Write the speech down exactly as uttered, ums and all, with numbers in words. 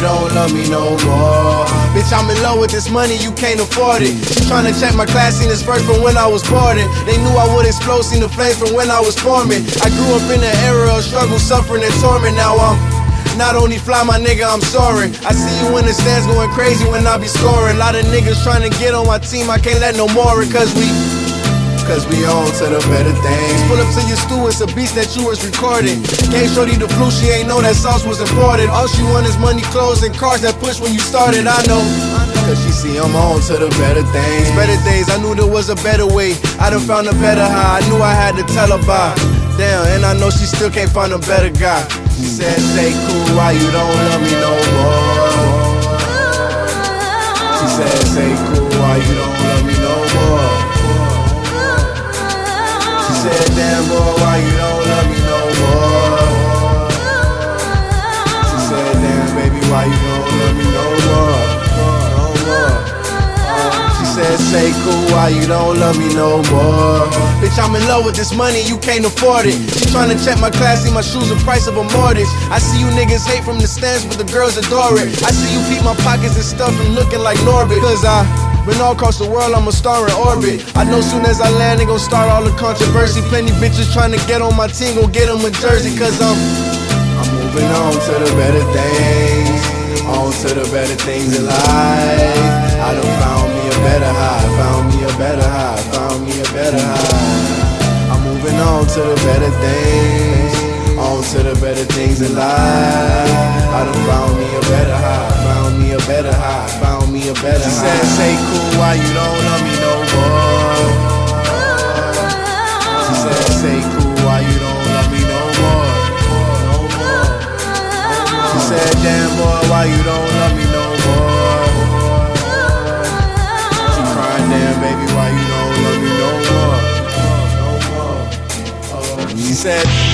you don't love me no more. Bitch, I'm in love with this money, you can't afford it. Tryna check my class, seen this verse from when I was boarding. They knew I would explode, seen the flames from when I was forming. I grew up in an era of struggle, suffering and torment. Now I'm not only fly, my nigga, I'm soaring. I see you in the stands going crazy when I be scoring. A lot of niggas trying to get on my team, I can't let no more in, cause we, cause we on to the better things. Pull up to your stew, it's a beast that you was recording. Gave shorty the flu, she ain't know that sauce was imported. All she want is money, clothes, and cars that push when you started, I know. Cause she see I'm on to the better things. Better days, I knew there was a better way. I done found a better high, I knew I had to tell her bye. Damn, and I know she still can't find a better guy. She said, stay cool, why you don't love me no more? She said, stay cool, why you don't love me no more? She said, damn boy, why you don't love me no more? She said, damn baby, why you don't love me no more? No more. She said, stay cool, why you don't love me no more? Bitch, I'm in love with this money, you can't afford it. She tryna check my class, see my shoes, the price of a mortgage. I see you niggas hate from the stands, but the girls adore it. I see you peep my pockets and stuff and looking like Norbit. Cause I been all across the world, I'm a star in orbit. I know soon as I land, they gon' start all the controversy. Plenty bitches tryna get on my team, gon' get them a jersey. Cause I'm, I'm moving on to the better things. On to the better things in life. I done found me a better high, found me a better high, found me a better high. I'm moving on to the better things, on to the better things in life. I done found me a better high, found me a better high, found me a better high. She said, stay cool, why you don't love me no more? She said, stay cool, why you don't love me no more? No more. She said, damn boy, why you don't love me no more? Damn, baby, why you don't love me no more? No more. She said.